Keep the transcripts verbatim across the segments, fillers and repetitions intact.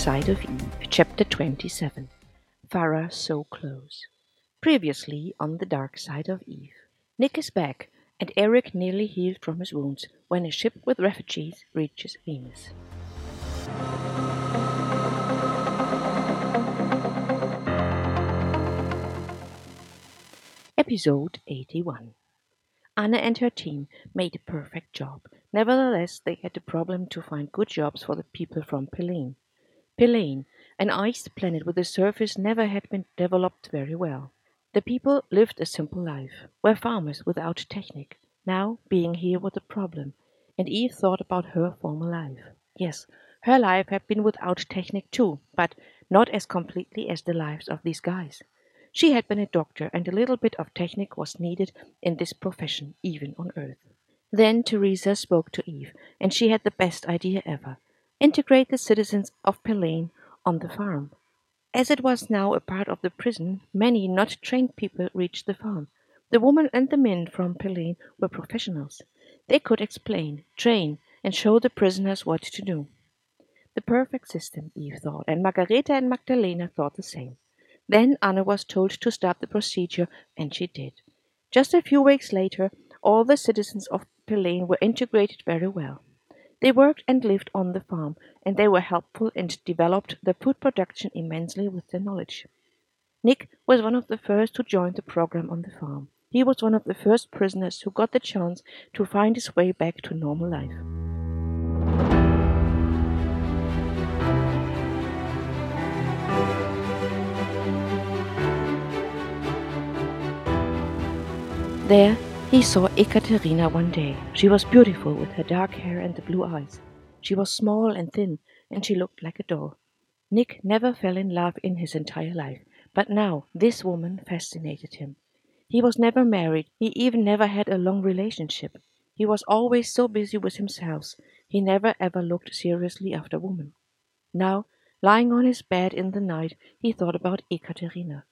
Side of Eve, Chapter twenty-seven, Farah So Close. Previously on The Dark Side of Eve. Nick is back, and Eric nearly healed from his wounds when a ship with refugees reaches Venus. Episode eighty-one. Anna and her team made a perfect job. Nevertheless, they had a problem to find good jobs for the people from Perleen. Perleen, an iced planet with a surface never had been developed very well. The people lived a simple life, were farmers without technique. Now, being here was a problem, and Eve thought about her former life. Yes, her life had been without technique too, but not as completely as the lives of these guys. She had been a doctor, and a little bit of technique was needed in this profession, even on Earth. Then Teresa spoke to Eve, and she had the best idea ever. Integrate the citizens of Perleen on the farm. As it was now a part of the prison, many not trained people reached the farm. The women and the men from Perleen were professionals. They could explain, train, and show the prisoners what to do. The perfect system, Eve thought, and Margareta and Magdalena thought the same. Then Anna was told to start the procedure, and she did. Just a few weeks later, all the citizens of Perleen were integrated very well. They worked and lived on the farm, and they were helpful and developed the food production immensely with their knowledge. Nick was one of the first to join the program on the farm. He was one of the first prisoners who got the chance to find his way back to normal life. There, he saw Ekaterina one day. She was beautiful with her dark hair and the blue eyes. She was small and thin, and she looked like a doll. Nick never fell in love in his entire life, but now this woman fascinated him. He was never married. He even never had a long relationship. He was always so busy with himself. He never ever looked seriously after a woman. Now, lying on his bed in the night, he thought about Ekaterina.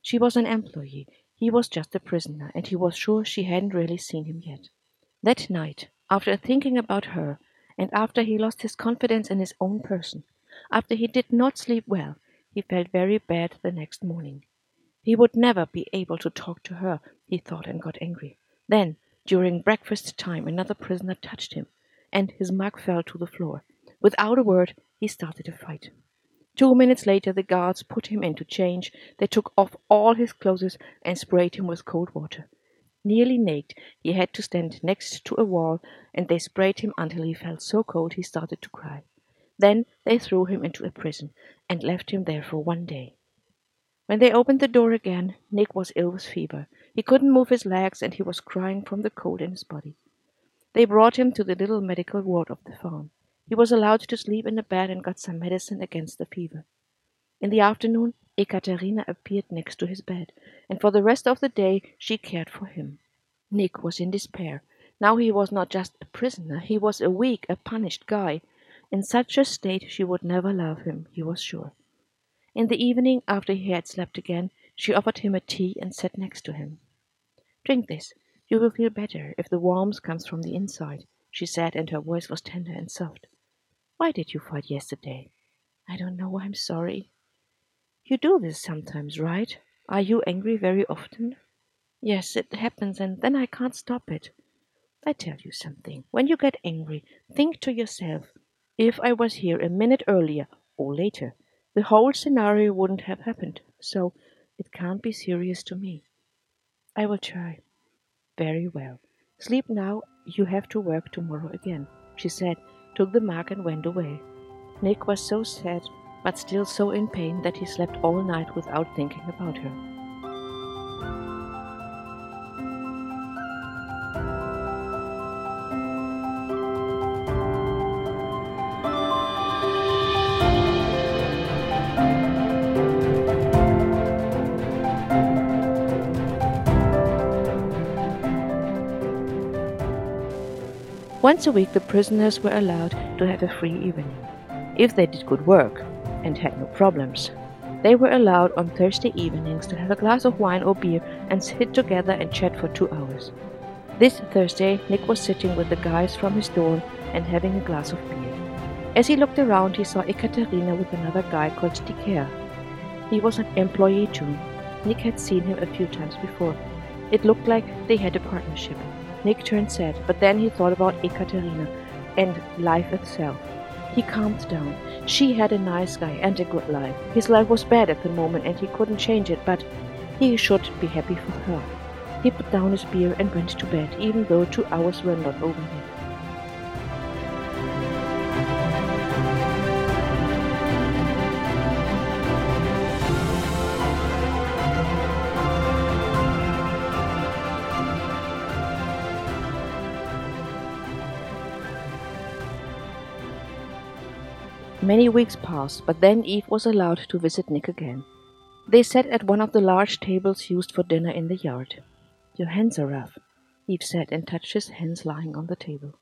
She was an employee. He was just a prisoner, and he was sure she hadn't really seen him yet. That night, after thinking about her, and after he lost his confidence in his own person, after he did not sleep well, he felt very bad the next morning. He would never be able to talk to her, he thought, and got angry. Then, during breakfast time, another prisoner touched him, and his mug fell to the floor. Without a word, he started a fight. Two minutes later, the guards put him into chains. They took off all his clothes and sprayed him with cold water. Nearly naked, he had to stand next to a wall, and they sprayed him until he felt so cold he started to cry. Then they threw him into a prison and left him there for one day. When they opened the door again, Nick was ill with fever. He couldn't move his legs, and he was crying from the cold in his body. They brought him to the little medical ward of the farm. He was allowed to sleep in a bed and got some medicine against the fever. In the afternoon, Ekaterina appeared next to his bed, and for the rest of the day she cared for him. Nick was in despair. Now he was not just a prisoner, he was a weak, a punished guy. In such a state she would never love him, he was sure. In the evening, after he had slept again, she offered him a tea and sat next to him. "Drink this. You will feel better if the warmth comes from the inside," she said, and her voice was tender and soft. "Why did you fight yesterday?" "I don't know. I'm sorry." "You do this sometimes, right? Are you angry very often?" "Yes, it happens, and then I can't stop it." "I tell you something. When you get angry, think to yourself, if I was here a minute earlier or later, the whole scenario wouldn't have happened, so it can't be serious to me." "I will try." "Very well. Sleep now. You have to work tomorrow again," she said, took the mug and went away. Nick was so sad, but still so in pain, that he slept all night without thinking about her. Once a week, the prisoners were allowed to have a free evening. If they did good work and had no problems, they were allowed on Thursday evenings to have a glass of wine or beer and sit together and chat for two hours. This Thursday, Nick was sitting with the guys from his dorm and having a glass of beer. As he looked around, he saw Ekaterina with another guy called Ticker. He was an employee too. Nick had seen him a few times before. It looked like they had a partnership. Nick turned sad, but then he thought about Ekaterina and life itself. He calmed down. She had a nice guy and a good life. His life was bad at the moment and he couldn't change it, but he should be happy for her. He put down his beer and went to bed, even though two hours were not over yet. Many weeks passed, but then Eve was allowed to visit Nick again. They sat at one of the large tables used for dinner in the yard. "Your hands are rough," Eve said and touched his hands lying on the table.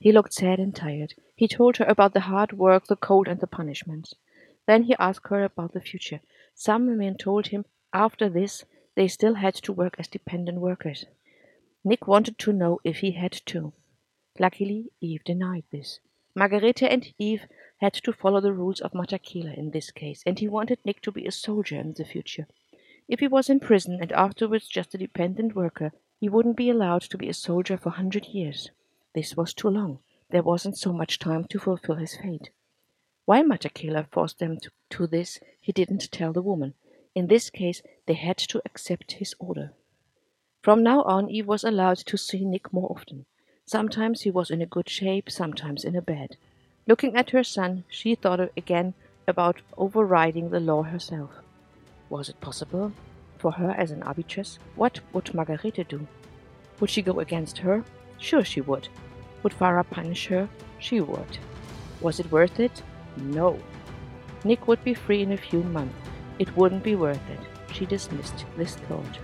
He looked sad and tired. He told her about the hard work, the cold and the punishments. Then he asked her about the future. Some women told him after this they still had to work as dependent workers. Nick wanted to know if he had to. Luckily, Eve denied this. Margareta and Eve had to follow the rules of Matakila in this case, and he wanted Nick to be a soldier in the future. If he was in prison and afterwards just a dependent worker, he wouldn't be allowed to be a soldier for a hundred years. This was too long. There wasn't so much time to fulfill his fate. Why Matakila forced them to, to this, he didn't tell the woman. In this case, they had to accept his order. From now on, Eve was allowed to see Nick more often. Sometimes he was in a good shape, sometimes in a bad. Looking at her son, she thought again about overriding the law herself. Was it possible? For her as an arbitress, what would Margareta do? Would she go against her? Sure she would. Would Farah punish her? She would. Was it worth it? No. Nick would be free in a few months. It wouldn't be worth it. She dismissed this thought.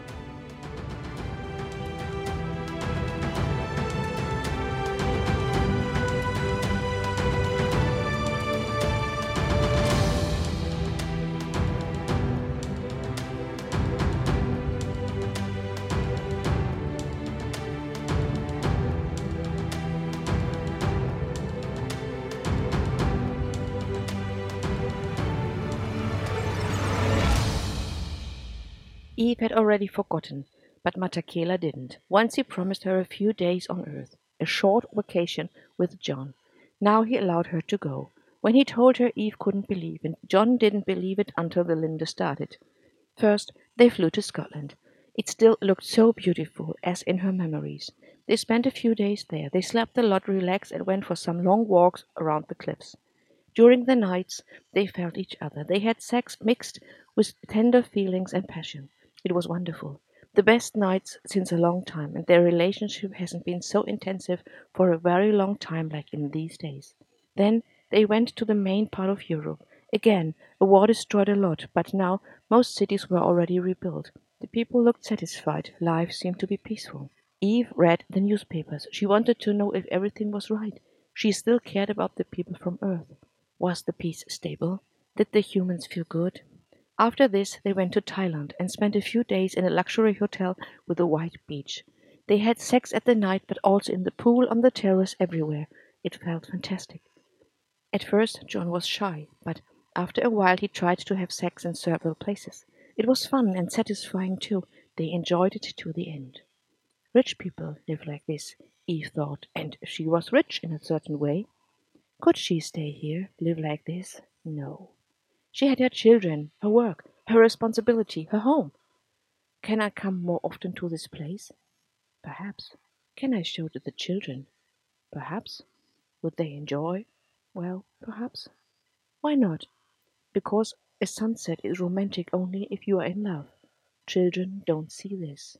Eve had already forgotten, but Matakila didn't. Once he promised her a few days on Earth, a short vacation with John. Now he allowed her to go. When he told her, Eve couldn't believe it. John didn't believe it until the Linda started. First, they flew to Scotland. It still looked so beautiful, as in her memories. They spent a few days there. They slept a lot, relaxed, and went for some long walks around the cliffs. During the nights, they felt each other. They had sex mixed with tender feelings and passion. It was wonderful. The best nights since a long time, and their relationship hasn't been so intensive for a very long time like in these days. Then they went to the main part of Europe. Again, a war destroyed a lot, but now most cities were already rebuilt. The people looked satisfied. Life seemed to be peaceful. Eve read the newspapers. She wanted to know if everything was right. She still cared about the people from Earth. Was the peace stable? Did the humans feel good? After this, they went to Thailand and spent a few days in a luxury hotel with a white beach. They had sex at the night, but also in the pool, on the terrace, everywhere. It felt fantastic. At first, John was shy, but after a while he tried to have sex in several places. It was fun and satisfying too. They enjoyed it to the end. Rich people live like this, Eve thought, and she was rich in a certain way. Could she stay here, live like this? No. She had her children, her work, her responsibility, her home. Can I come more often to this place? Perhaps. Can I show to the children? Perhaps. Would they enjoy? Well, perhaps. Why not? Because a sunset is romantic only if you are in love. Children don't see this.